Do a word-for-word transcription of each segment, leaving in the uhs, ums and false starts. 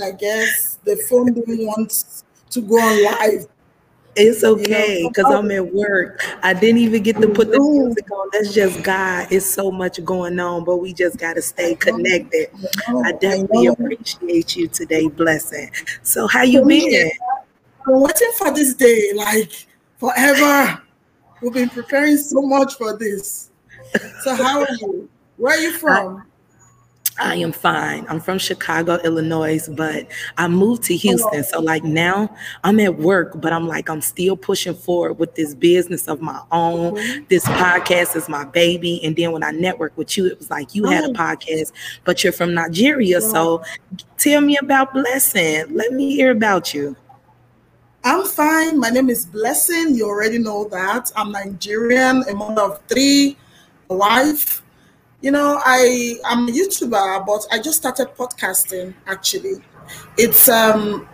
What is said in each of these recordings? I guess the phone didn't want to go on live. It's okay, because you know? I'm at work. I didn't even get to put the music on. That's just God. It's so much going on, but we just got to stay connected. I, I definitely I appreciate you today, Blessing. So how you been? I've been waiting for this day, like forever. We've been preparing so much for this. So how are you? Where are you from? I I am fine. I'm from Chicago, Illinois, but I moved to Houston. So like now I'm at work, but I'm like, I'm still pushing forward with this business of my own. Mm-hmm. This podcast is my baby. And then when I networked with you, it was like, you had a podcast, but you're from Nigeria. Yeah. So tell me about Blessing. Let me hear about you. I'm fine. My name is Blessing. You already know that. I'm Nigerian, a mother of three, a wife. You know, I, I'm a YouTuber, but I just started podcasting, actually. It's, um,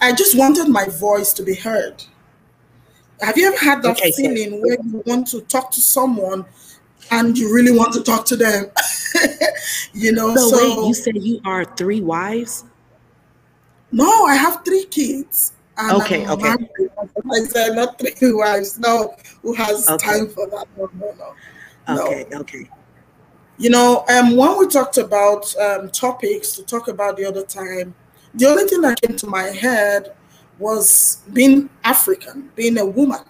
I just wanted my voice to be heard. Have you ever had that okay, feeling so. where you want to talk to someone and you really want to talk to them? You know, so. so wait, you said you are three wives? No, I have three kids. And okay, I'm okay. Married. I said not three wives. No, who has okay. time for that? No, no, no. Okay, no. okay. You know, um, when we talked about um, topics to talk about the other time, the only thing that came to my head was being African, being a woman.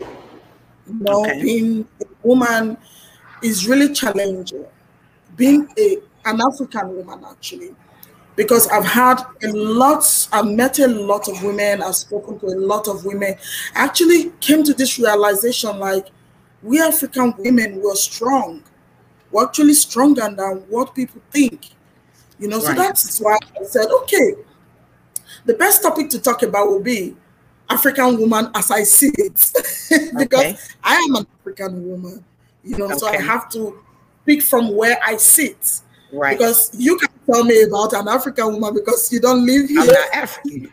You know, okay. being a woman is really challenging. Being a, an African woman, actually, because I've had a lot, I've met a lot of women, I've spoken to a lot of women. I actually came to this realization, like, we African women were strong. We're actually stronger than what people think, you know, right. So that's why I said, okay, the best topic to talk about will be African woman as I see it, because okay. I am an African woman, you know, okay. so I have to pick from where I sit, right? Because you can tell me about an African woman because you don't live here. I'm not African.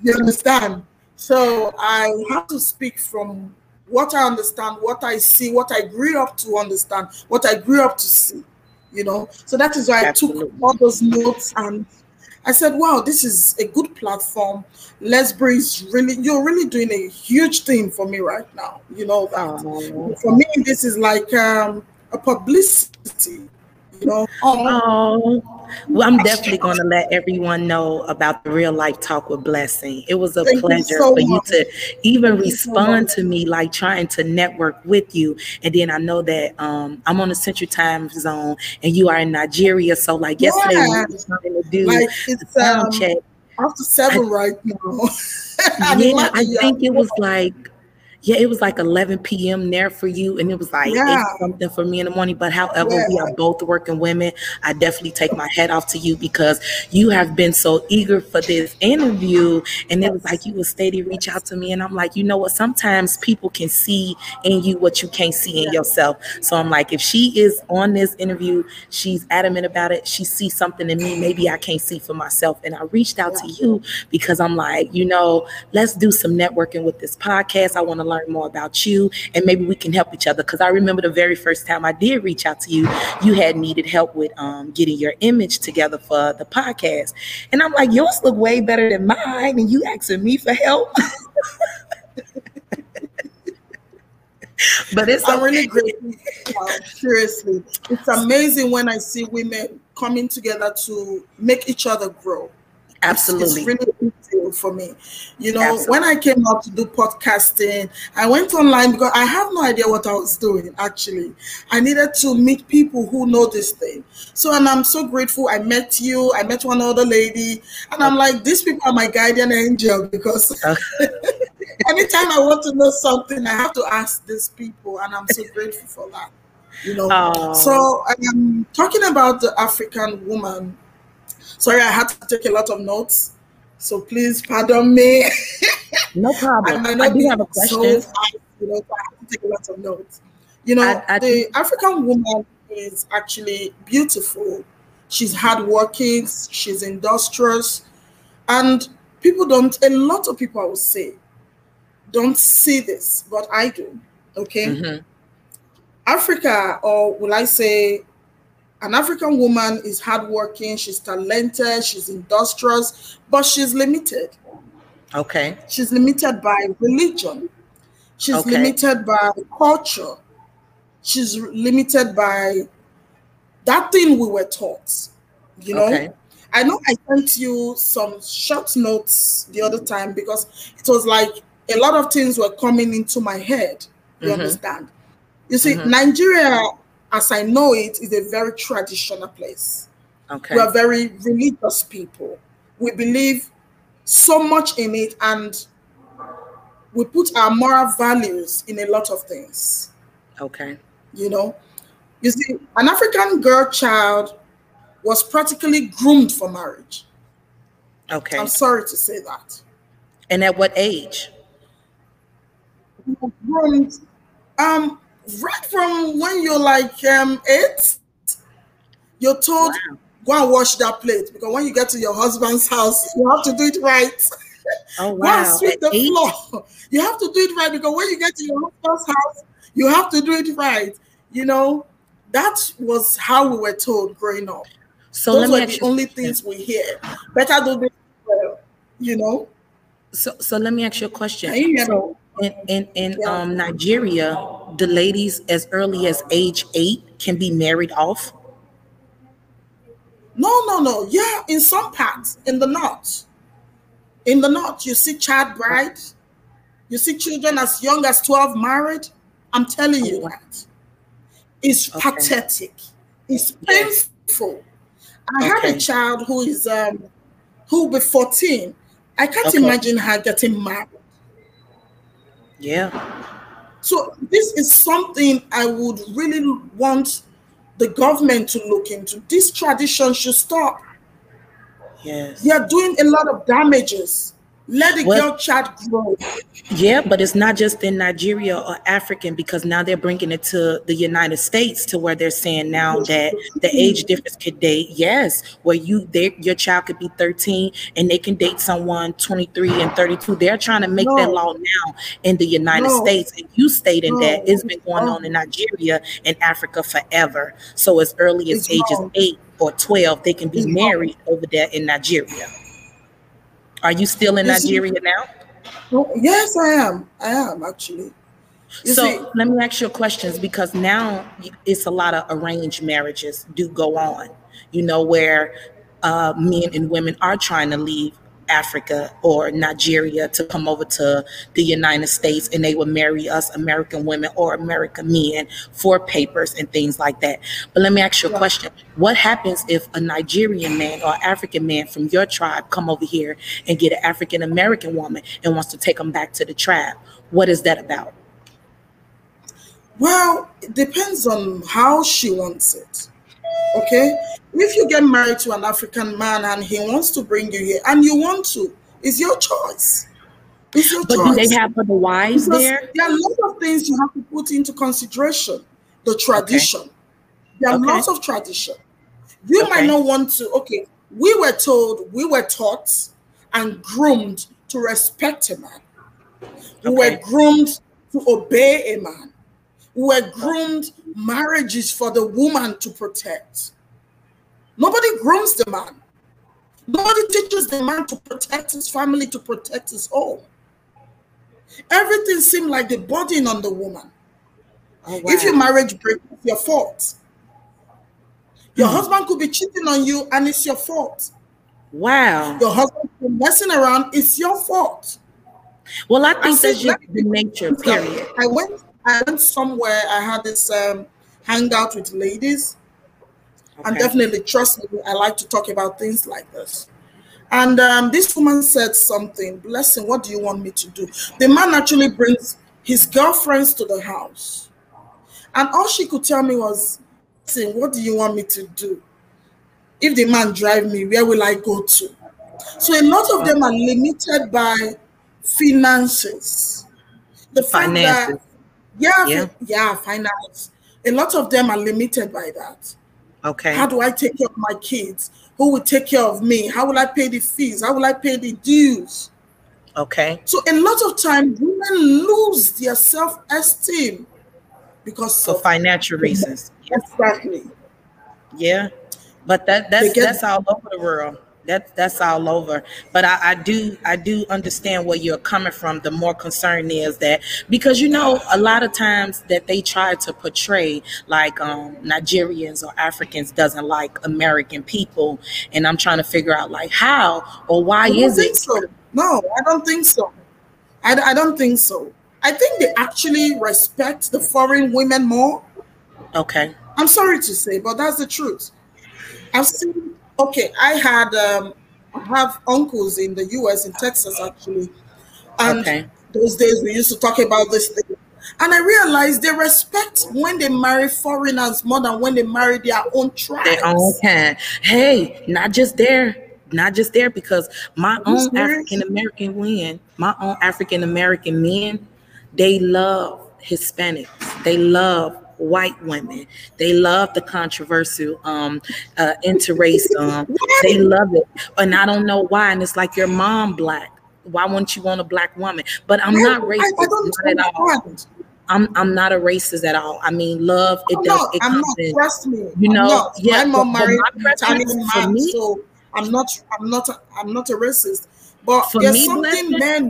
You understand? So I have to speak from what I understand, what I see, what I grew up to understand, what I grew up to see, you know. So that is why Absolutely. I took all those notes and I said, wow, this is a good platform. Lesbury is really, you're really doing a huge thing for me right now. You know, that. Oh. For me, this is like um, a publicity. You know, oh, well, I'm definitely going to let everyone know about the Real Life Talk with Blessing. It was a Thank pleasure you so for much. you to even Thank respond so to me, like trying to network with you. And then I know that um, I'm on the Central Time Zone and you are in Nigeria. So, like, yesterday, yeah. we were trying to do like it's, a sound um, check. After seven I, right now. I yeah, like I think it was like. Yeah, it was like eleven p m there for you, and it was like yeah. eight something for me in the morning. But however, yeah. we are both working women. I definitely take my hat off to you because you have been so eager for this interview, and it was like you would steady reach out to me, and I'm like, you know what? Sometimes people can see in you what you can't see in yourself. So I'm like, if she is on this interview, she's adamant about it. She sees something in me maybe I can't see for myself, and I reached out yeah. to you because I'm like, you know, let's do some networking with this podcast. I want to learn more about you and maybe we can help each other, because I remember the very first time I did reach out to you, you had needed help with um getting your image together for the podcast, and I'm like, yours look way better than mine and you asking me for help. But it's I'm really great. Wow, seriously, it's amazing when I see women coming together to make each other grow. Absolutely. It's really a big deal for me. You know, Absolutely. When I came out to do podcasting, I went online because I have no idea what I was doing, actually. I needed to meet people who know this thing. So, and I'm so grateful I met you. I met one other lady. And I'm like, these people are my guardian angel, because anytime I want to know something, I have to ask these people. And I'm so grateful for that. You know, Aww. So I'm talking about the African woman. Sorry, I had to take a lot of notes, so please pardon me. No problem. I, I do have a question. So, you know, so I have to take a lot of notes. You know, I, I, the African woman is actually beautiful. She's hardworking. She's industrious, and people don't. A lot of people, I would say, don't see this, but I do. Okay, mm-hmm. Africa, or will I say, an African woman is hardworking, she's talented, she's industrious, but she's limited. Okay. She's limited by religion. She's okay. limited by culture. She's limited by that thing we were taught, you know? Okay. I know I sent you some short notes the other time because it was like a lot of things were coming into my head. You mm-hmm. understand? You see, mm-hmm. Nigeria, as I know it, is a very traditional place. Okay. We are very religious people. We believe so much in it, and we put our moral values in a lot of things. Okay. You know? You see, an African girl child was practically groomed for marriage. Okay. I'm sorry to say that. And at what age? Groomed, um, right from when you're like um, eight, you're told, wow. go and wash that plate, because when you get to your husband's house, you have to do it right. Oh, wow. Go and sweep the floor. You have to do it right, because when you get to your husband's house, you have to do it right. You know, that was how we were told growing up. So those were the only things we hear. Better do this well, you know. So, so let me ask you a question. So in in, in yeah. um, Nigeria, the ladies as early as age eight can be married off. No, no, no. Yeah, in some parts, in the north, in the north, you see child bride, you see children as young as twelve married. I'm telling you that. It's okay. pathetic. It's painful. I okay. had a child who is um, who will be fourteen. I can't okay. imagine her getting married. Yeah. So this is something I would really want the government to look into. This tradition should stop. Yes. They are doing a lot of damages. Let the well, girl child grow. Yeah, but it's not just in Nigeria or African, because now they're bringing it to the United States, to where they're saying now that the age difference could date. Yes, where you they, your child could be thirteen and they can date someone twenty-three and thirty-two. They're trying to make no. that law now in the United no. States. And you stated no. that it's been going no. on in Nigeria and Africa forever. So as early as it's ages wrong. eight or twelve, they can be it's married wrong. over there in Nigeria. Are you still in Nigeria now? Yes, I am. I am, actually. So let me ask you questions, because now it's a lot of arranged marriages do go on, you know, where uh, men and women are trying to leave Africa or Nigeria to come over to the United States, and they would marry us American women or American men for papers and things like that. But let me ask you a yeah. question. What happens if a Nigerian man or African man from your tribe come over here and get an African American woman and wants to take them back to the tribe? What is that about? Well, it depends on how she wants it. Okay, if you get married to an African man and he wants to bring you here, and you want to, it's your choice. It's your but choice. Do they have other wives because there? There are lots of things you have to put into consideration. The tradition. Okay. There are okay. lots of tradition. You okay. might not want to. Okay, we were told, we were taught, and groomed to respect a man. We okay. were groomed to obey a man. Were groomed marriages for the woman to protect. Nobody grooms the man. Nobody teaches the man to protect his family, to protect his home. Everything seemed like the burden on the woman. Oh, wow. If your marriage breaks, it's your fault. Your mm. husband could be cheating on you, and it's your fault. Wow. Your husband could be messing around, it's your fault. Well, I think I that's just the nature, period. I went I went somewhere, I had this um, hangout with ladies, okay. and definitely, trust me, I like to talk about things like this. And um, this woman said something, Blessing, what do you want me to do? The man actually brings his girlfriends to the house. And all she could tell me was, Blessing, what do you want me to do? If the man drive me, where will I go to? So a lot of them are limited by finances. The finances. Yeah, yeah, yeah, finance. A lot of them are limited by that. Okay. How do I take care of my kids? Who will take care of me? How will I pay the fees? How will I pay the dues? Okay. So a lot of time, women lose their self-esteem because for of financial reasons. Exactly. Yeah, but that that's get, that's all over the world. That that's all over. But I, I do I do understand where you're coming from. The more concern is that, because you know a lot of times that they try to portray like um, Nigerians or Africans doesn't like American people, and I'm trying to figure out like how or why is it? So. No, I don't think so. I, I don't think so. I think they actually respect the foreign women more. Okay. I'm sorry to say, but that's the truth. I've seen, okay, I had, um, I have uncles in the U S, in Texas, actually. And okay. Those days we used to talk about this thing. And I realized they respect when they marry foreigners more than when they marry their own tribe. Their own kind. Hey, not just there. Not just there, because my own African American men, my own African American men, they love Hispanics, they love white women, they love the controversial um, uh, interrace, um, they love it, and I don't know why. And it's like, your mom black, why wouldn't you want a black woman? But I'm not racist, I, I don't not at all. I'm I'm not a racist at all. I mean, love it I'm does not, it I'm comes not, in. Trust me, you know, not. Yeah. My mom married for me. So. I'm not, I'm not, a, I'm not a racist, but for there's me, something men.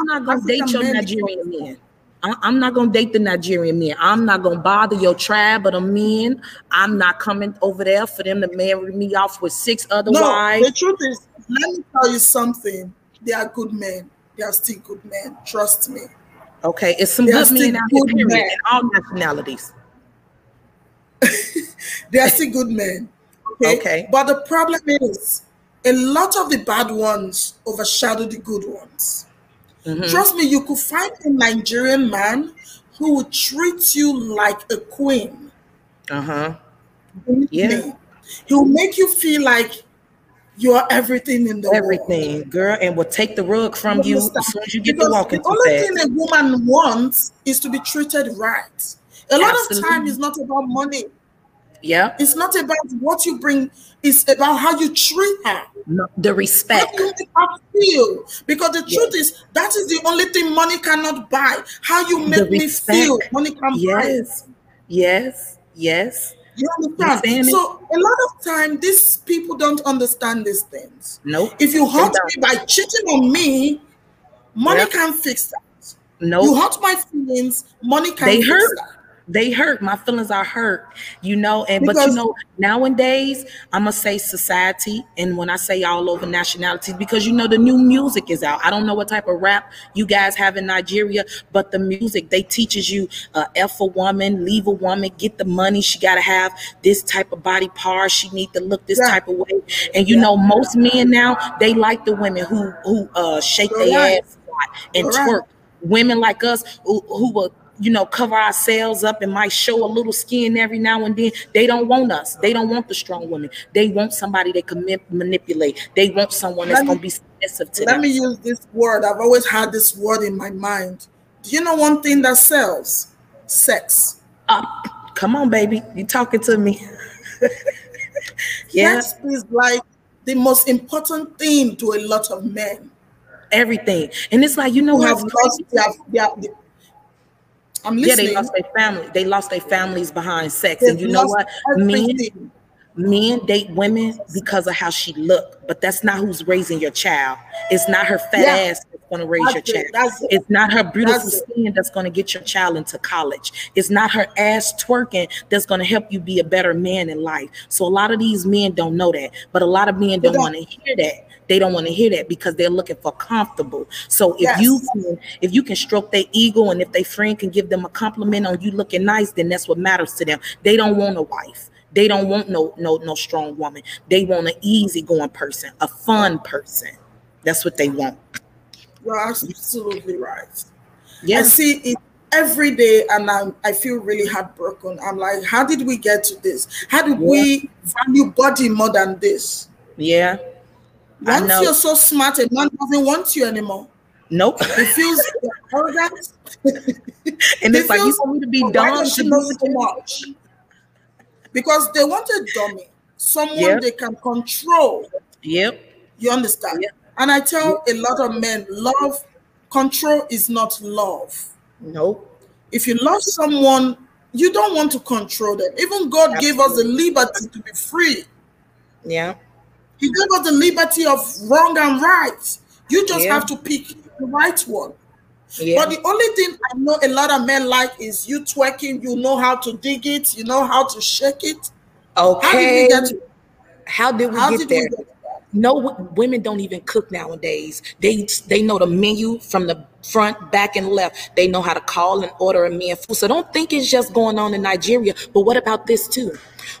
I'm not gonna African date your men Nigerian men. I'm not gonna date the Nigerian men. I'm not gonna bother your tribe of the men. I'm not coming over there for them to marry me off with six other no, wives. The truth is, let me tell you something. They are good men. They are still good men. Trust me. Okay, it's some they good men out here, period, in all nationalities. They are still good men. Okay. okay, but the problem is a lot of the bad ones overshadow the good ones. Mm-hmm. Trust me, you could find a Nigerian man who would treat you like a queen. Uh-huh. Yeah. He'll make you feel like you're everything in the everything, world. Everything, girl, and will take the rug from you, you as soon as you get to walking. The only thing a woman wants is to be treated right. A lot Absolutely. Of time is not about money. Yeah, it's not about what you bring, it's about how you treat her. No, the respect. How you make her feel. Because the yeah. truth is, that is the only thing money cannot buy. How you make me feel, money can yes. buy it. Yes, yes. You understand? So it? A lot of time, these people don't understand these things. No. Nope. If you hurt me by cheating on me, money yep. can fix that. No. Nope. You hurt my feelings, money can they fix hurt. That. They hurt. My feelings are hurt, you know. And because but you know, nowadays I'm gonna say society, and when I say all over nationalities, because you know the new music is out. I don't know what type of rap you guys have in Nigeria, but the music they teaches you uh, F a woman, leave a woman, get the money. She gotta have this type of body part. She need to look this yeah. type of way. And you yeah. know, most men now they like the women who who uh, shake their right. ass and right. twerk. Women like us who who will. You know, cover ourselves up and might show a little skin every now and then. They don't want us. They don't want the strong women. They want somebody they can manipulate. They want someone that's going to be submissive to them. Let me use this word. I've always had this word in my mind. Do you know one thing that sells? Sex. Uh, come on, baby. You're talking to me. yeah. Sex is like the most important thing to a lot of men. Everything. And it's like, you know, have lost their, their, their, I'm listening. Yeah, they lost their family. They lost their families behind sex. They've and you know what? Everything. Men, men date women because of how she looked, but that's not who's raising your child. It's not her fat yeah. ass that's going to raise that's your it. Child. That's it's it. Not her beautiful that's skin it. That's going to get your child into college. It's not her ass twerking that's going to help you be a better man in life. So a lot of these men don't know that, but a lot of men don't want to hear that. They don't want to hear that because they're looking for comfortable. So if yes. you can, if you can stroke their ego, and if their friend can give them a compliment on you looking nice, then that's what matters to them. They don't want a wife. They don't want no no no strong woman. They want an easygoing person, a fun person. That's what they want. You're absolutely right. Yes. I see it every day, and I'm, I feel really heartbroken. I'm like, how did we get to this? How did yeah. we value body more than this? Yeah. Once you're so smart, a man doesn't want you anymore. Nope. He feels arrogant. And it's like, you want me to be dumb. She knows so much. Because they want a dummy. Someone yep. they can control. Yep. You understand? Yep. And I tell yep. a lot of men, love, control is not love. Nope. If you love someone, you don't want to control them. Even God Absolutely. Gave us the liberty to be free. Yeah. He gave us the liberty of wrong and right. You just yeah. have to pick the right one. Yeah. But the only thing I know a lot of men like is you twerking. You know how to dig it. You know how to shake it. Okay. How did we get, to- how did we how get did there? We get- No, women don't even cook nowadays. They they know the menu from the front, back, and left. They know how to call and order a man food. So don't think it's just going on in Nigeria. But what about this too?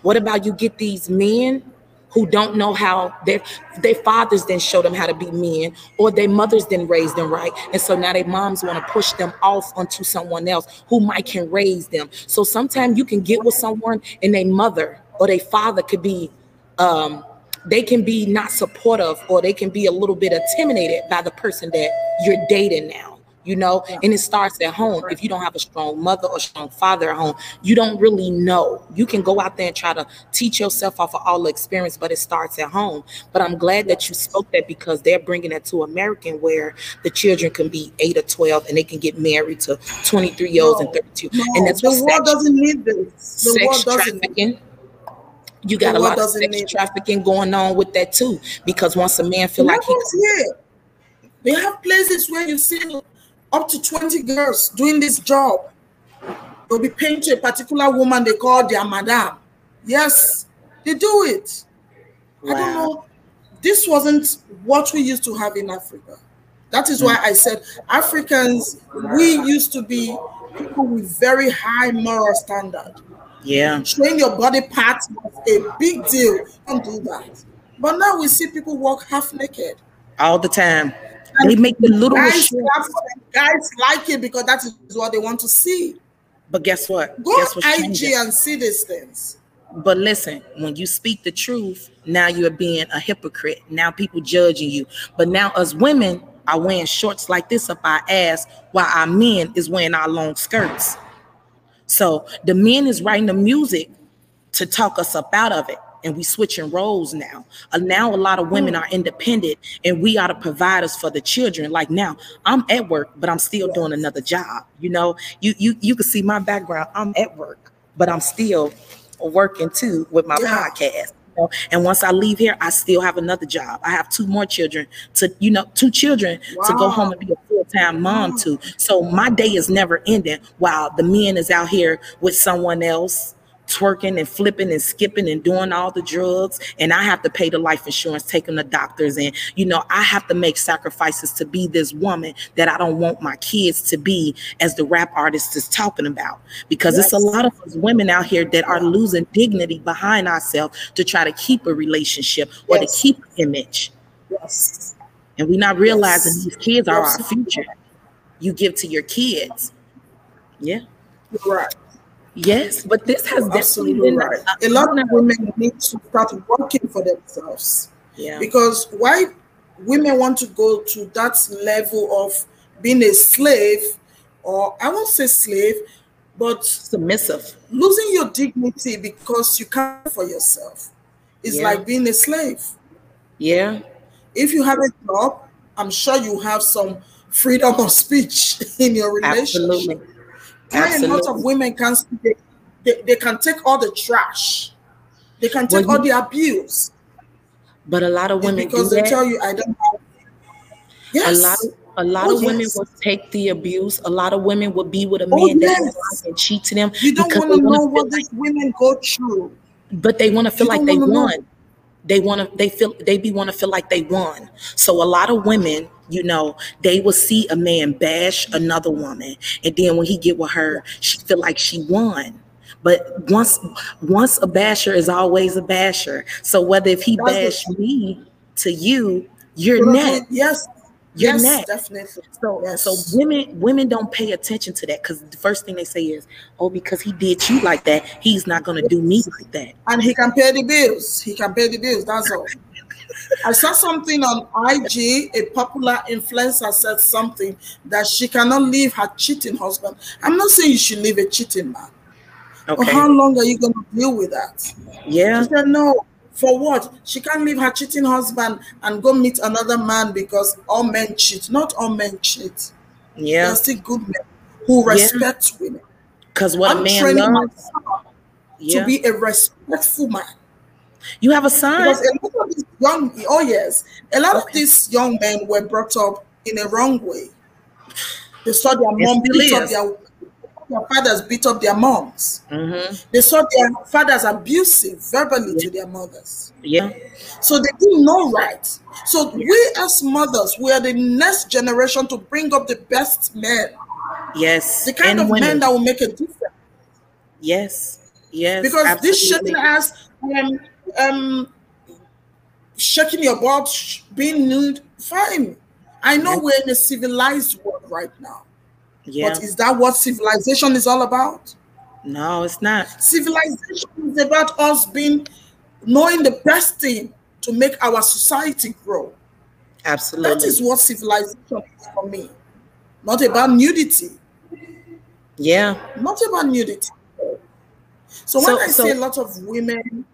What about you get these men who don't know how their their fathers didn't show them how to be men, or their mothers didn't raise them right, and so now their moms want to push them off onto someone else who might can raise them. So sometimes you can get with someone and their mother or their father could be. Um, They can be not supportive, or they can be a little bit intimidated by the person that you're dating now, you know, yeah. and it starts at home. Right. If you don't have a strong mother or strong father at home, you don't really know. You can go out there and try to teach yourself off of all the experience, but it starts at home. But I'm glad that you spoke that, because they're bringing that to American, where the children can be eight or twelve and they can get married to twenty-three-year-olds no. and thirty-two. No, and that's the what world doesn't need this. The sex world doesn't trafficking. Need You got a lot of sex trafficking going on with that too, because once a man feel like he, they have places where you see up to twenty girls doing this job. They'll be paying to a particular woman they call their madam. Yes, they do it. Wow. I don't know. This wasn't what we used to have in Africa. That is why I said Africans, we used to be people with very high moral standard. Yeah, showing your body parts was a big deal. Don't do that. But now we see people walk half naked all the time. And they make the little guys, guys like it because that is what they want to see. But guess what? Go guess on I G and see these things. But listen, when you speak the truth, now you're being a hypocrite. Now people judging you. But now us women are wearing shorts like this up our ass, while our men is wearing our long skirts. So the men is writing the music to talk us up out of it. And we switching roles now. Uh, now a lot of women are independent, and we are the providers for the children. Like now, I'm at work, but I'm still doing another job. You know, you you you can see my background. I'm at work, but I'm still working too with my yeah. podcast. You know? And once I leave here, I still have another job. I have two more children to, you know, two children wow. to go home and be a time mom too. So my day is never ending while the men is out here with someone else twerking and flipping and skipping and doing all the drugs, and I have to pay the life insurance, take them to doctors, and you know I have to make sacrifices to be this woman that I don't want my kids to be, as the rap artist is talking about, because yes. it's a lot of us women out here that are losing dignity behind ourselves to try to keep a relationship or yes. to keep an image. Yes. And we're not realizing yes. these kids are yes. our future. You give to your kids. Yeah. You're right. Yes, but this has You're definitely been right. A, a lot of women need to start working for themselves. Yeah. Because why women want to go to that level of being a slave, or I won't say slave, but submissive. Losing your dignity because you can't for yourself. It's yeah. like being a slave. Yeah. If you have a job, I'm sure you have some freedom of speech in your relationship. Absolutely. Absolutely. A lot of women can they, they, they can take all the trash, they can take well, all the abuse. But a lot of women because do they that. Tell you I don't have yes. a lot of A lot oh, of women yes. will take the abuse. A lot of women will be with a man oh, yes. that can cheat to them. You don't want to know what like, these women go through. But they want to feel you like they won. Know. They want to, they feel, they be want to feel like they won. So a lot of women, you know, they will see a man bash another woman, and then when he get with her, she feel like she won. But once, once a basher is always a basher. So whether if he bash me to you, you're next. Yes. You're yes, next. Definitely. So, yes. so women, women don't pay attention to that, because the first thing they say is, "Oh, because he did you like that, he's not gonna yes. do me like that." And he can pay the bills. He can pay the bills. That's all. I saw something on I G. A popular influencer said something that she cannot leave her cheating husband. I'm not saying you should leave a cheating man. Okay. But how long are you gonna deal with that? Yeah. She said no. For what? She can't leave her cheating husband and go meet another man, because all men cheat. Not all men cheat. Yeah. There are still good men who respect yeah. women. Because what I'm a man loves yeah. to be a respectful man. You have a sign. Because a lot of these young, oh yes, a lot okay. of these young men were brought up in a wrong way. They saw their mom beat up their, their fathers beat up their moms. Mm-hmm. They saw their fathers abusive verbally yeah. to their mothers. Yeah. So they didn't know right. So yeah. we as mothers, we are the next generation to bring up the best men. Yes. The kind and of women. men that will make a difference. Yes. Yes. Because absolutely. This shaping us, um, um, shaking your butt, being nude, fine. I know yeah. we're in a civilized world right now. Yeah. But is that what civilization is all about? No, it's not. Civilization is about us being, knowing the best thing to make our society grow. Absolutely. That is what civilization is for me. Not about nudity. Yeah. Not about nudity. So, so when I so, see a lot of women,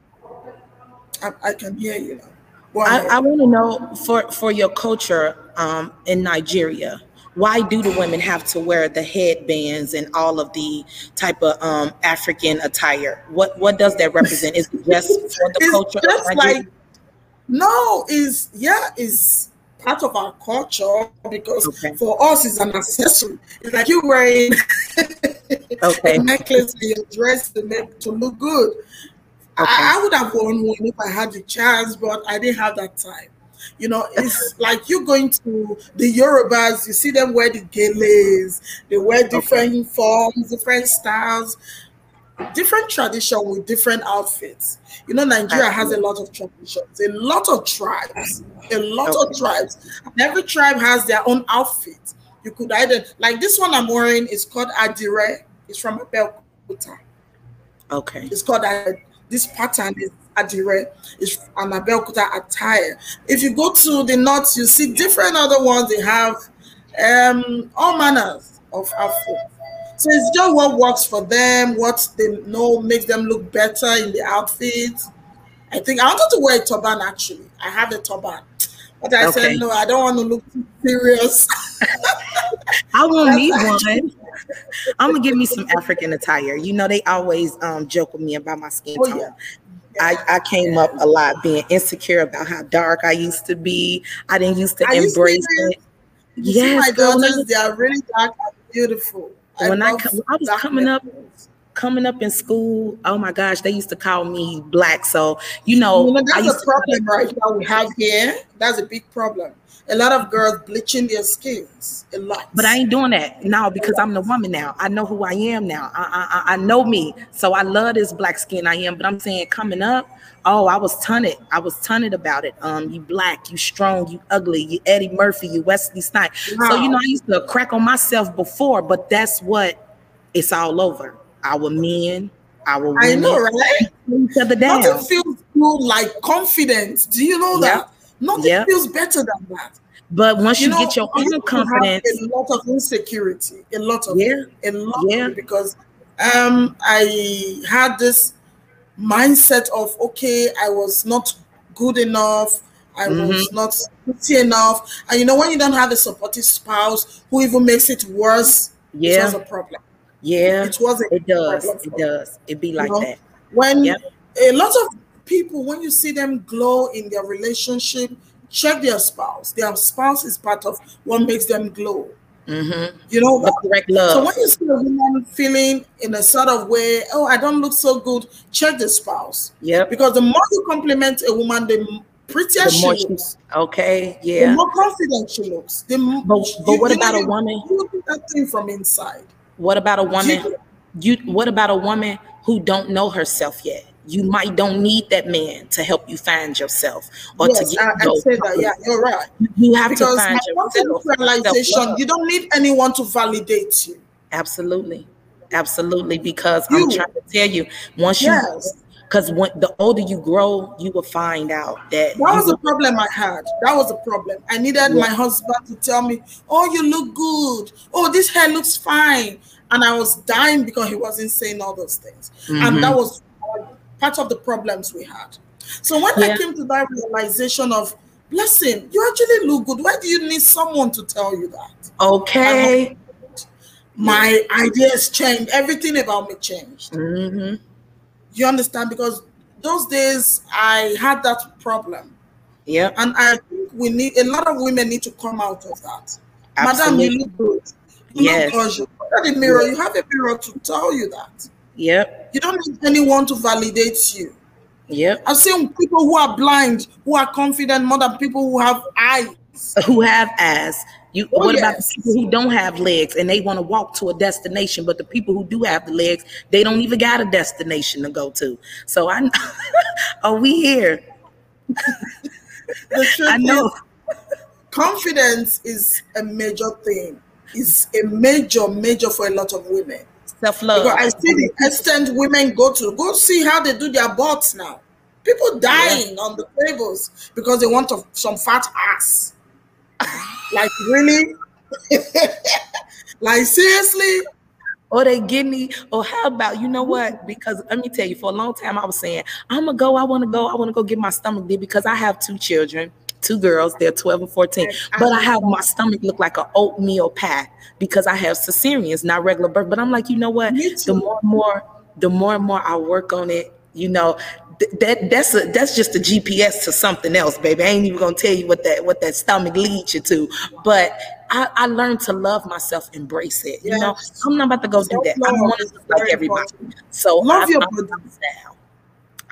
I, I can hear you now. Well, I, I want to know for, for your culture um, in Nigeria, why do the women have to wear the headbands and all of the type of um, African attire? What what does that represent? Is it just for the it's culture? Just of Nigeria? Like, no, is yeah, is part of our culture because okay. for us it's an accessory. It's like you wearing okay. a necklace, a dress to make to look good. Okay. I, I would have worn one if I had the chance, but I didn't have that time. You know, it's like you going to the Yorubas, you see them wear the gele's, they wear different okay. forms, different styles, different tradition with different outfits. You know, Nigeria Absolutely. Has a lot of traditions, a lot of tribes, a lot okay. of tribes. Every tribe has their own outfit. You could either, like this one I'm wearing is called Adire. It's from Abeokuta. Okay. It's called Adire. This pattern is Adire, is an Abeokuta attire. If you go to the north, you see different other ones. They have um, all manners of outfit. So it's just what works for them, what they know makes them look better in the outfit. I think I wanted to wear a turban actually. I have a turban, but I okay. said no. I don't want to look too serious. I won't need one. I'm gonna give me some African attire. You know, they always um joke with me about my skin tone. Oh, yeah. Yeah. I, I came yeah. up a lot being insecure about how dark I used to be. I didn't used to I embrace used to be, it. Yes, my daughters, girl, they are really dark and beautiful. When I, I, when I was coming up, coming up in school, oh my gosh, they used to call me black. So you know, you know that's a problem right now we have here. That's a big problem. A lot of girls bleaching their skins, a lot. But I ain't doing that now because I'm the woman now. I know who I am now. I I, I know me. So I love this black skin I am. But I'm saying coming up, oh, I was tunted. I was tunted about it. Um, you black, you strong, you ugly, you Eddie Murphy, you Wesley Snipes. Wow. So, you know, I used to crack on myself before, but that's what it's all over. Our men, our women. I know, right? Each other down. Nothing feels good like confidence. Do you know that? Yep. Nothing yep. feels better than that. But once you, you know, get your own confidence, you have a lot of insecurity, a lot of yeah, it, a lot yeah. of it because um, I had this mindset of okay, I was not good enough, I mm-hmm. was not pretty enough, and you know when you don't have a supportive spouse who even makes it worse, yeah, it was a problem. Yeah, it was. A it does. It does. It be like you know? That when yep. a lot of people, when you see them glow in their relationship, check their spouse. Their spouse is part of what makes them glow. Mm-hmm. You know, the correct love. So when you see a woman feeling in a sort of way, oh, I don't look so good, check the spouse. Yeah. Because the more you compliment a woman, the prettier the she more looks. Okay. Yeah. The more confident she looks. The more, but but you, what you about know, a woman? You do that thing from inside. What about a woman? You, you what about a woman who don't know herself yet? You might don't need that man to help you find yourself or yes, to get I, I say that. Yeah, you're right. You have because to find yourself. Realization, you don't need anyone to validate you. Absolutely. Absolutely. Because you. I'm trying to tell you, once yes. you because when the older you grow, you will find out that that was a problem I had. That was a problem. I needed yeah. my husband to tell me, oh, you look good. Oh, this hair looks fine. And I was dying because he wasn't saying all those things. Mm-hmm. And that was part of the problems we had. So when yeah. I came to that realization of Blessing, you actually look good. Why do you need someone to tell you that? Okay. My ideas changed. Everything about me changed. Mm-hmm. You understand? Because those days I had that problem. Yeah. And I think we need, a lot of women need to come out of that. Absolutely. Madam, you look good. You yes. look gorgeous. Look at the mirror. You have a mirror to tell you that. Yep. You don't need anyone to validate you. Yep. I've seen people who are blind, who are confident more than people who have eyes. Who have eyes. You, oh, what yes. about the people who don't have legs and they want to walk to a destination, but the people who do have the legs, they don't even got a destination to go to. So I are we here? The truth I know. Is, confidence is a major thing. It's a major, major for a lot of women. Self-love. Because I see the extent women go to. Go see how they do their butts now. People dying yeah. on the tables because they want a, some fat ass. Like, really? Like, seriously? Or they guinea, or how about, you know what? Because let me tell you, for a long time I was saying, I'm going to go, I want to go, I want to go get my stomach did because I have two children, two girls, they're twelve and fourteen. But I have my stomach look like an oatmeal pie because I have cesareans, not regular birth. But I'm like, you know what? The more and more, the more and more I work on it, you know, that that's a, that's just a G P S to something else, baby. I ain't even gonna tell you what that what that stomach leads you to. But I, I learned to love myself, embrace it. You yes. know, I'm not about to go do that. I want to look like everybody. So love I, your now.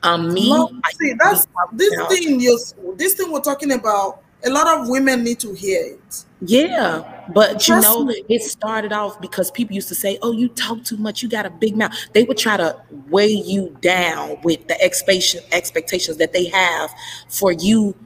Um, me. Love, I, see, that's I, this now. thing. You this thing we're talking about. A lot of women need to hear it. Yeah, but Trust you know, me. It started off because people used to say, oh, you talk too much, you got a big mouth. They would try to weigh you down with the expectation, expectations that they have for you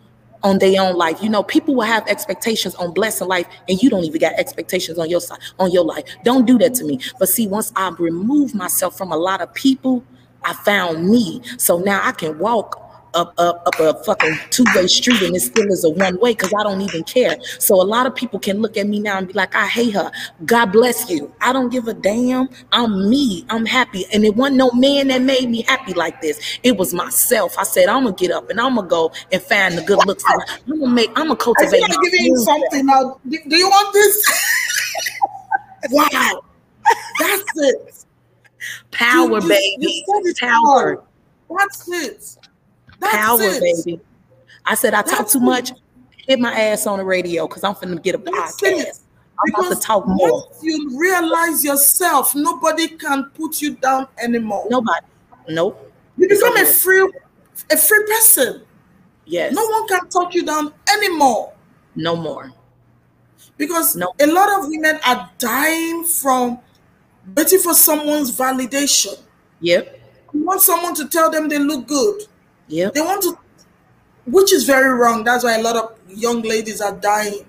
on their own life. You know, people will have expectations on Blessing life, and you don't even got expectations on your side, on your life. Don't do that to me. But see, once I removed myself from a lot of people, I found me. So now I can walk up up up a fucking two-way street and it still is a one-way because I don't even care. So a lot of people can look at me now and be like, I hate her. God bless you. I don't give a damn. I'm me. I'm happy. And it wasn't no man that made me happy like this. It was myself. I said, I'm gonna get up and I'm gonna go and find the good looks. I'm gonna make I'm gonna cultivate. I'm giving you something now. Do you want this? Wow. That's it. Power, you, baby. You said it power. Power. That's it. That's power, it. Baby. I said I That's talk too it. much. Hit my ass on the radio because I'm finna get a That's podcast. It. I'm because about to talk more. Once you realize yourself, nobody can put you down anymore. Nobody. Nope. You become a free, a free person. Yes. No one can talk you down anymore. No more. Because no. a lot of women are dying from waiting for someone's validation. Yep. You want someone to tell them they look good. Yeah, they want to, which is very wrong. That's why a lot of young ladies are dying.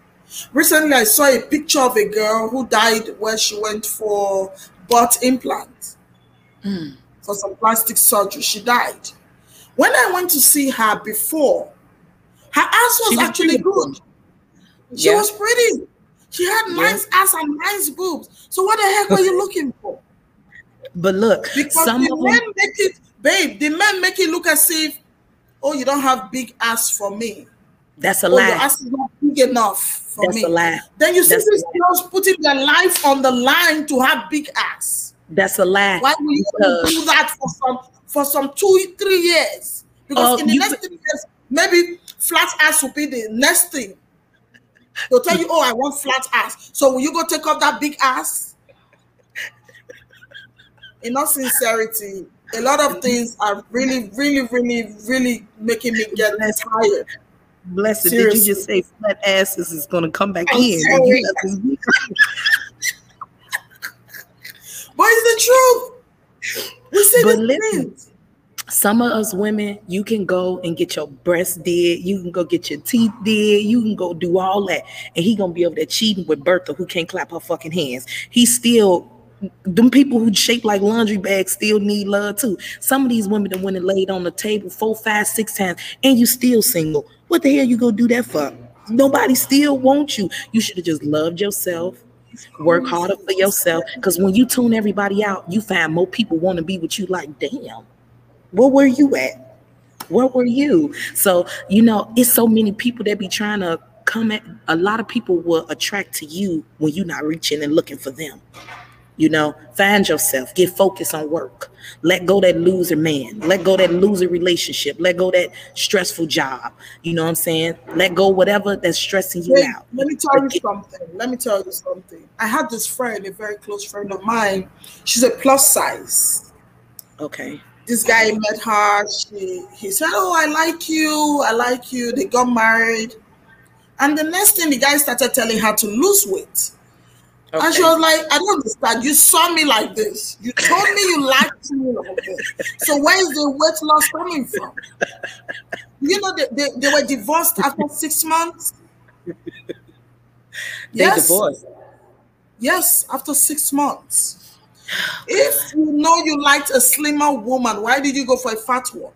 Recently, I saw a picture of a girl who died where she went for butt implants mm. for some plastic surgery. She died. When I went to see her before, her ass was actually good. She yeah. was pretty. She had yeah. nice ass and nice boobs. So what the heck were you looking for? But look, because some the men make it. Babe, the men make it look as if, oh, you don't have big ass for me. That's a lie. Oh, your ass is not big enough for me. That's a lie. Then you see these girls putting their life on the line to have big ass. That's a lie. Why will you do that for some for some two, three years? Because in the next three years, maybe flat ass will be the next thing. They'll tell you, oh, I want flat ass. So will you go take off that big ass? In all sincerity, a lot of things are really, really, really, really making me get tired. Blessed, did you just say flat asses is going to come back I'm in? What is the truth? We see but this listen, some of us women, you can go and get your breasts did. You can go get your teeth did. You can go do all that. And he going to be over there cheating with Bertha who can't clap her fucking hands. He still... Them people who shape like laundry bags still need love too. Some of these women that went and laid on the table four, five, six times, and you still single. What the hell you gonna do that for? Nobody still wants you. You should have just loved yourself, work harder for yourself. Because when you tune everybody out, you find more people want to be with you. Like, damn, where were you at? Where were you? So you know, it's so many people that be trying to come at. A lot of people will attract to you when you're not reaching and looking for them. You know, find yourself, get focused on work, let go that loser man, let go that loser relationship, let go that stressful job. You know what I'm saying? Let go whatever that's stressing you Wait, out. Let me tell okay. you something. Let me tell you something. I had this friend, a very close friend of mine. She's a plus size. Okay. This guy met her. She, he said, oh, I like you. I like you. They got married. And the next thing, the guy started telling her to lose weight. Okay. And she was like, I don't understand. You saw me like this. You told me you liked me like this. So where is the weight loss coming from? You know, they, they, they were divorced after six months. They yes. divorced. Yes, after six months. If you know you liked a slimmer woman, why did you go for a fat one?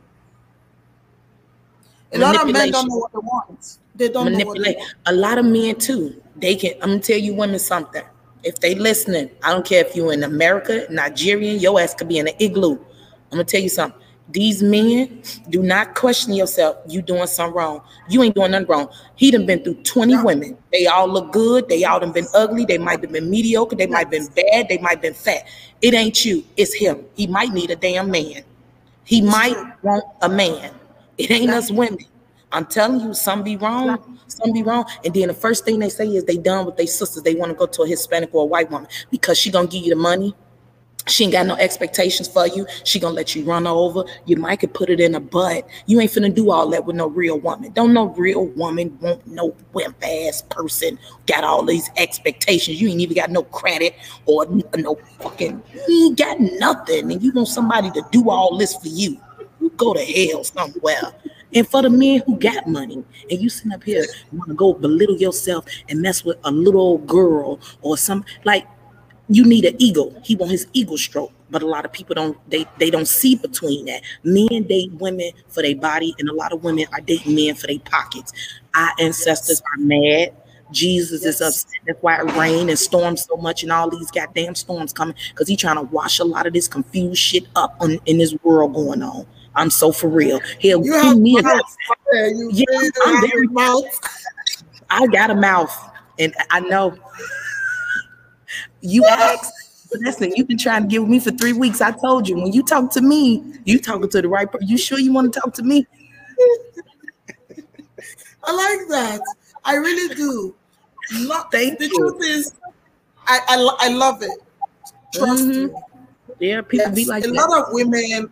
A lot of men don't know what they want. They don't know what they want. A lot of men too. They can. I'm gonna tell you women something. If they listening, I don't care if you're in America, Nigerian, your ass could be in an igloo. I'm gonna tell you something. These men, do not question yourself. You doing something wrong. You ain't doing nothing wrong. He done been through twenty yeah. women. They all look good. They all done been ugly. They might have been mediocre. They yes. might have been bad. They might have been fat. It ain't you. It's him. He might need a damn man. He That's might true. want a man. It ain't That's us women. I'm telling you, some be wrong, some be wrong. And then the first thing they say is they done with their sisters. They want to go to a Hispanic or a white woman because she going to give you the money. She ain't got no expectations for you. She going to let you run over. You might could put it in a butt. You ain't finna do all that with no real woman. Don't no real woman want no wimp ass person. Got all these expectations. You ain't even got no credit or no fucking, you ain't got nothing. And you want somebody to do all this for you. You go to hell somewhere. And for the men who got money, and you sitting up here want to go belittle yourself and mess with a little girl or some, like, you need an ego. He want his ego stroke, but a lot of people don't. They they don't see between that. Men date women for their body, and a lot of women are dating men for their pockets. Our ancestors are mad. Jesus yes. is upset. That's why it rained and stormed so much, and all these goddamn storms coming because he trying to wash a lot of this confused shit up on, in this world going on. I'm so for real. He'll you have me mouth. Yeah, you yeah, really I'm very mouth. I got a mouth, and I know you asked. Listen, you've been trying to get with me for three weeks. I told you when you talk to me, you talking to the right person. You sure you want to talk to me? I like that. I really do. Love, Thank the you. truth is, I, I I love it. Trust mm-hmm. me. Yeah, people yes, be like a that. lot of women.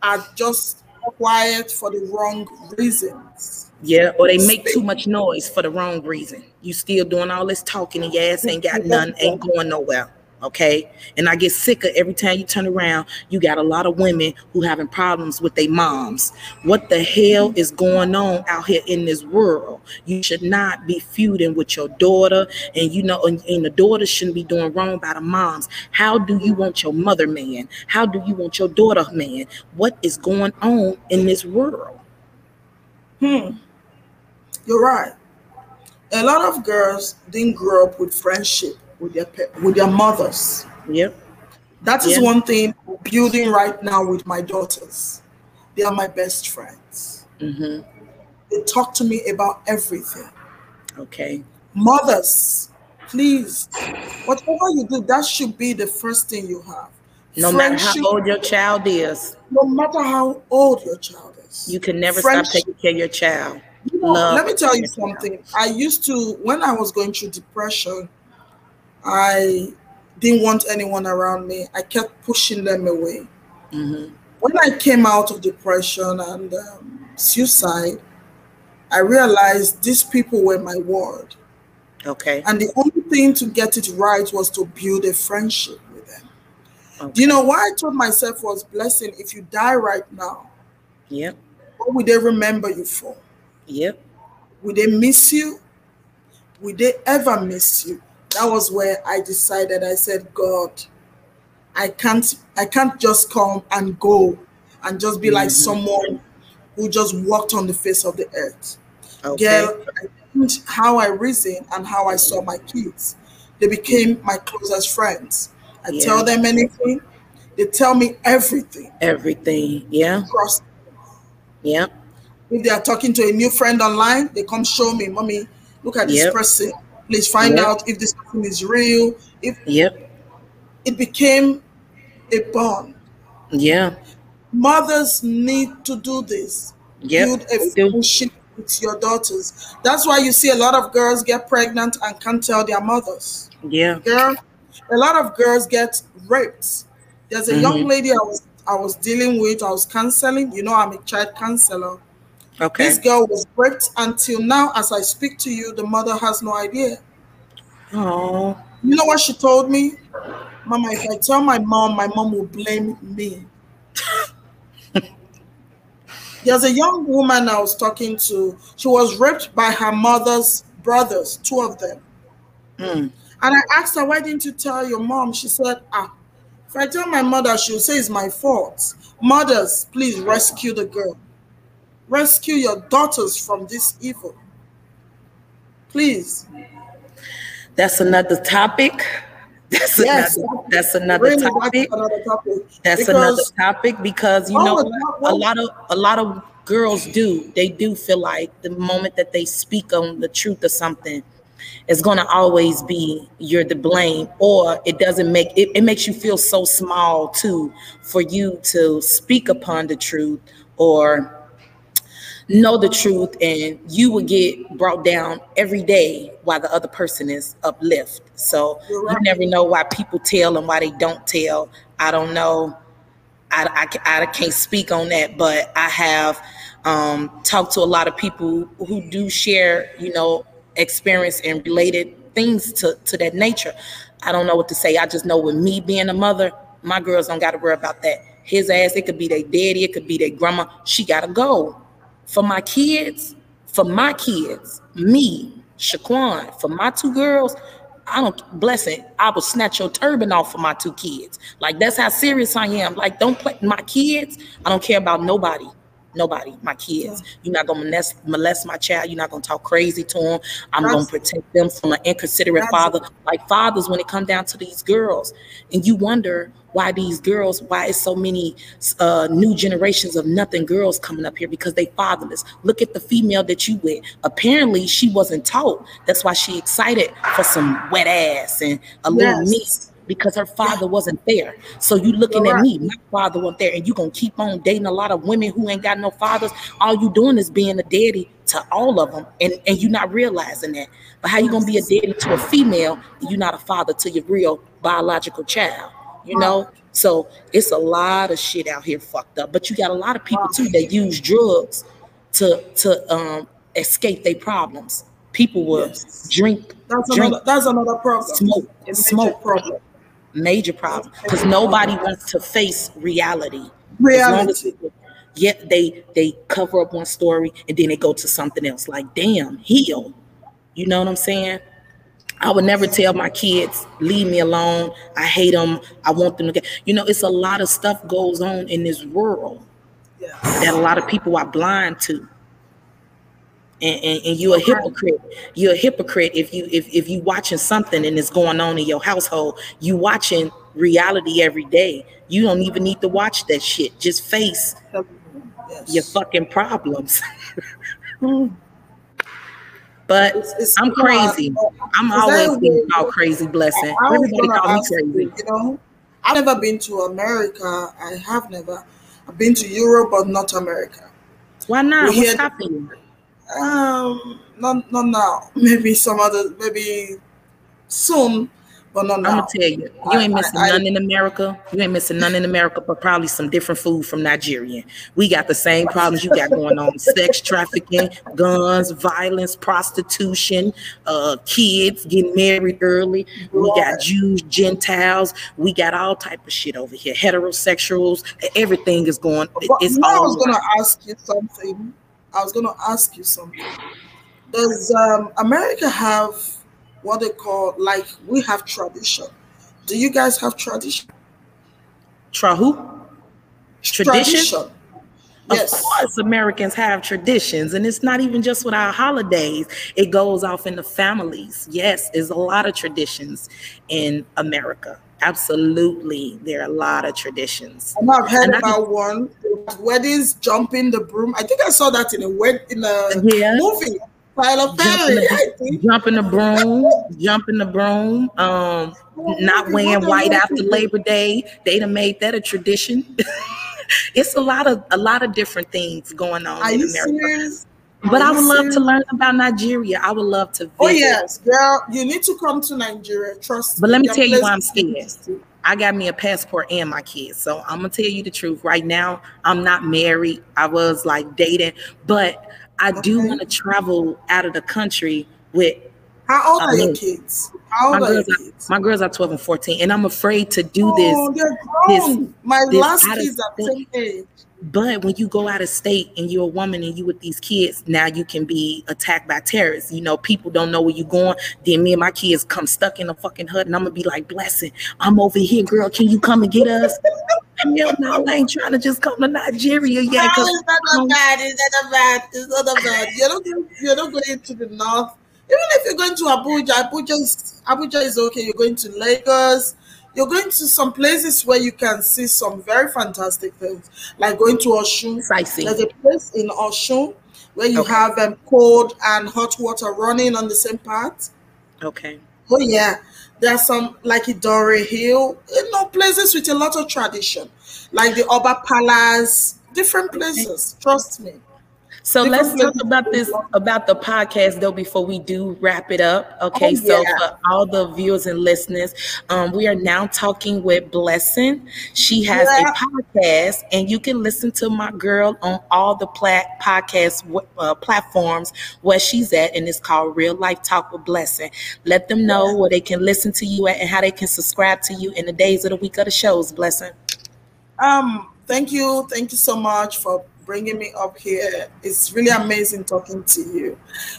Are just quiet for the wrong reasons. Yeah, or they make too much noise for the wrong reason. You still doing all this talking and your ass ain't got none, ain't going nowhere. Okay, and I get sicker every time you turn around. You got a lot of women who having problems with their moms. What the hell is going on out here in this world? You should not be feuding with your daughter, and you know, and, and the daughter shouldn't be doing wrong by the moms. How do you want your mother man? How do you want your daughter man? What is going on in this world? Hmm, you're right. A lot of girls didn't grow up with friendship. With their with their mothers. Yep. That is yep. one thing I'm building right now with my daughters. They are my best friends. Mm-hmm. They talk to me about everything. Okay. Mothers, please, whatever you do, that should be the first thing you have. No friendship, matter how old your child is. No matter how old your child is. You can never friendship. stop taking care of your child. You know, let me tell you something. Child. I used to, when I was going through depression, I didn't want anyone around me. I kept pushing them away. Mm-hmm. When I came out of depression and um, suicide, I realized these people were my world. Okay. And the only thing to get it right was to build a friendship with them. Okay. Do you know what I told myself was, Blessing, if you die right now, yep. what would they remember you for? Yep. Would they miss you? Would they ever miss you? That was where I decided. I said, God, I can't, I can't just come and go and just be mm-hmm. like someone who just walked on the face of the earth. Okay. Girl, I, how I reasoned and how I saw my kids. They became my closest friends. I yeah. tell them anything. They tell me everything. Everything. Yeah. Across. Yeah. If they are talking to a new friend online, they come show me, Mommy, look at this yep. person. Please find yep. out if this person is real. If yep. it became a bond. Yeah. Mothers need to do this. Yep. Build a friendship with your daughters. That's why you see a lot of girls get pregnant and can't tell their mothers. Yeah. Girl, a lot of girls get raped. There's a mm-hmm. young lady I was I was dealing with, I was counseling. You know, I'm a child counselor. Okay. This girl was raped. Until now, as I speak to you, the mother has no idea. Oh. You know what she told me? Mama, if I tell my mom, my mom will blame me. There's a young woman I was talking to. She was raped by her mother's brothers, two of them. Mm. And I asked her, why didn't you tell your mom? She said, ah, if I tell my mother, she'll say it's my fault. Mothers, please rescue the girl. Rescue your daughters from this evil. Please. That's another topic. That's yes, another, that's another really topic. Another topic. That's because another topic because you know a lot of a lot of girls do. They do feel like the moment that they speak on the truth or something, it's gonna always be you're the blame, or it doesn't make it, it makes you feel so small too for you to speak upon the truth or know the truth, and you will get brought down every day while the other person is uplift. So You're right. You never know why people tell and why they don't tell. I don't know. I, I, I can't speak on that, but I have um, talked to a lot of people who do share, you know, experience and related things to, to that nature. I don't know what to say. I just know with me being a mother, my girls don't got to worry about that. His ass, it could be their daddy, it could be their grandma. She got to go. For my kids, for my kids, me, Shaquan, for my two girls, I don't, Blessing, I will snatch your turban off for my two kids. Like, that's how serious I am. Like, don't play, my kids, I don't care about nobody, nobody, my kids. Yeah. You're not going to molest, molest my child. You're not going to talk crazy to them. I'm going to protect them from an inconsiderate that's father. It. Like, fathers, when it comes down to these girls, and you wonder why these girls, why it's so many uh, new generations of nothing girls coming up here because they fatherless. Look at the female that you with. Apparently, she wasn't taught. That's why she excited for some wet ass and a little yes. meat because her father yeah. wasn't there. So you looking You're at right. me, my father wasn't there, and you gonna keep on dating a lot of women who ain't got no fathers. All you doing is being a daddy to all of them, and, and you not realizing that. But how you gonna be a daddy to a female and you not a father to your real biological child? You know, so it's a lot of shit out here fucked up. But you got a lot of people too that use drugs to to um, escape their problems. People will yes. drink. That's drink, another. That's another problem. Smoke. It's smoke. Major problem. Major problem. Because nobody wants to face reality. Reality. Yet they they cover up one story and then they go to something else. Like, damn, heal. You know what I'm saying? I would never tell my kids, leave me alone. I hate them. I want them to get, you know, it's a lot of stuff goes on in this world yes. that a lot of people are blind to. And, and, and you're a hypocrite. You're a hypocrite if you if if you watching something and it's going on in your household. You watching reality every day. You don't even need to watch that shit. Just face yes. your fucking problems. But it's, it's, I'm crazy. Uh, I'm always being called crazy, Blessing. Everybody call me crazy. You, you know, I've never been to America. I have never. I've been to Europe, but not America. Why not? What's happening? Um, not not now. Maybe some other. Maybe soon, but not now. I'm gonna tell you. You ain't missing I, I, none I, in America. You ain't missing none in America, but probably some different food from Nigeria. We got the same problems you got going on: sex trafficking, guns, violence, prostitution, uh, kids getting married early. We got Jews, Gentiles. We got all type of shit over here. Heterosexuals. Everything is going. It's all. I was right. gonna ask you something. I was gonna ask you something. Does um, America have what they call, like, we have tradition? Do you guys have tradition? Tra who? Tradition? tradition. Yes. Of course, Americans have traditions, and it's not even just with our holidays. It goes off in the families. Yes, there's a lot of traditions in America. Absolutely, there are a lot of traditions. And I've heard and about can, one weddings jumping the broom. I think I saw that in a wed in a yeah. movie. Pile of family. Jumping the broom, jumping the broom, um, not wearing white after Labor Day. They done made that a tradition. It's a lot of a lot of different things going on Are in America. Serious? But Are I would love serious? to learn about Nigeria. I would love to visit. Oh yes, girl, you need to come to Nigeria. Trust but me. But let me tell you why I'm scared. I got me a passport and my kids. So I'm gonna tell you the truth. Right now, I'm not married. I was like dating, but I okay. do want to travel out of the country with. How old uh, are your kids? How old my, are girls your kids? Are, my girls are twelve and fourteen, and I'm afraid to do oh, this. They're grown. This, my this last kids are the same age. But when you go out of state and you're a woman and you with these kids, now you can be attacked by terrorists. You know, people don't know where you're going. Then me and my kids come stuck in a fucking hut, and I'm gonna be like, Blessing, I'm over here, girl. Can you come and get us? Hell no, I ain't trying to just come to Nigeria yet. Oh, it's not a bad, it's not a bad, it's not a bad. You're not going, you're not going to the north. Even if you're going to Abuja, Abuja is, Abuja is okay. You're going to Lagos. You're going to some places where you can see some very fantastic things, like going to Oshun. There's a place in Oshun where you okay. have um, cold and hot water running on the same path. Okay. Oh yeah, there's some like Dory Hill, you know, places with a lot of tradition, like the Oba Palace, different places. Okay. Trust me. So because let's talk about this, about the podcast though, before we do wrap it up. Okay, oh, yeah. So for all the viewers and listeners, um, we are now talking with Blessing. She has yeah. a podcast, and you can listen to my girl on all the pla- podcast uh, platforms where she's at, and it's called Real Life Talk with Blessing. Let them know yeah. where they can listen to you at and how they can subscribe to you in the days of the week of the shows, Blessing. Um, thank you. Thank you so much for bringing me up here. It's really amazing talking to you.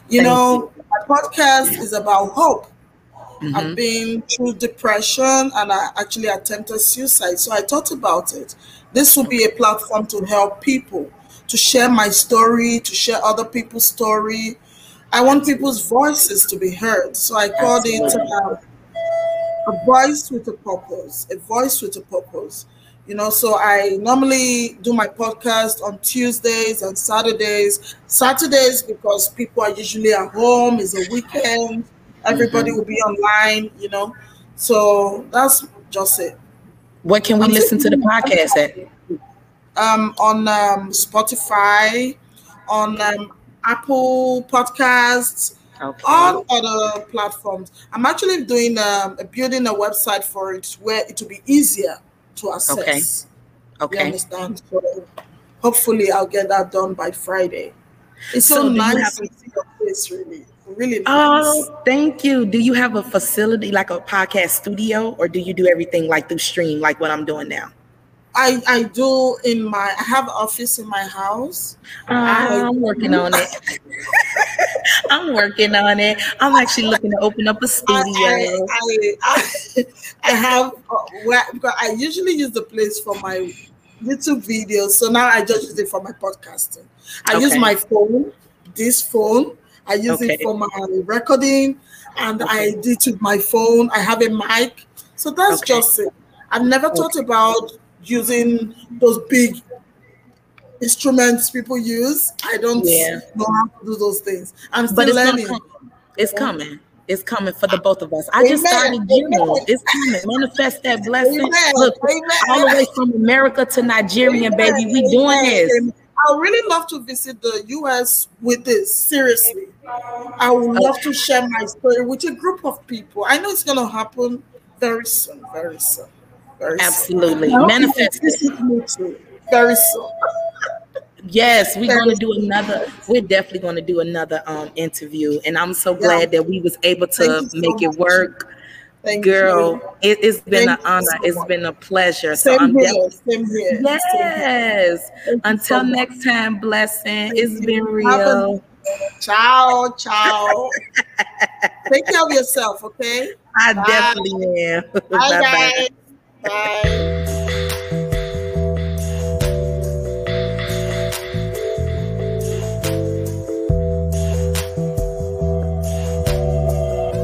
You Thank know, you. My podcast yeah. is about hope. Mm-hmm. I've been through depression and I actually attempted suicide. So I thought about it. This will be a platform to help people, to share my story, to share other people's story. I want people's voices to be heard. So I called That's it uh, a voice with a purpose, a voice with a purpose. You know, so I normally do my podcast on Tuesdays and Saturdays. Saturdays, because people are usually at home, it's a weekend, everybody mm-hmm. will be online, you know. So that's just it. What can we I'm listen to the podcast at? Um, on um, Spotify, on um, Apple Podcasts, okay. on other platforms. I'm actually doing um, building a website for it where it will be easier to access. Okay. Okay. You understand? So hopefully I'll get that done by Friday. It's so, so nice to see your face, really. Really nice. Oh, thank you. Do you have a facility like a podcast studio, or do you do everything like through stream, like what I'm doing now? I, I do in my, I have an office in my house. Uh, I, I'm working on it. I'm working on it. I'm actually looking to open up a studio. I, I, I, I have, uh, where, because I usually use the place for my YouTube videos. So now I just use it for my podcasting. I okay. use my phone, this phone. I use okay. it for my recording, and okay. I edit with my phone. I have a mic. So that's okay. just it. I've never okay. thought about using those big instruments people use. I don't yeah. know how to do those things. I'm still but it's learning. Coming. It's yeah. coming. It's coming for the both of us. I Amen. Just started getting it. It's coming. Manifest that blessing. Amen. Look, Amen. All the way from America to Nigerian, Amen. Baby. We doing Amen. This. I really love to visit the U S with this. Seriously. I would okay. love to share my story with a group of people. I know it's going to happen very soon. Very soon. Very Absolutely. Soon. Manifest it. Very soon. Yes, we're going to do another. We're definitely going to do another um, interview. And I'm so glad yeah. that we was able to so make much. It work. Thank Girl, you. It, it's been Thank an honor. So it's been a pleasure. Same so I'm here. Same here. Yes. Same here. Until so next time, Blessing. Thank it's you. Been real. A, ciao, ciao. Take care of yourself, okay? I Bye. Definitely am. Bye, Bye. Bye. Bye.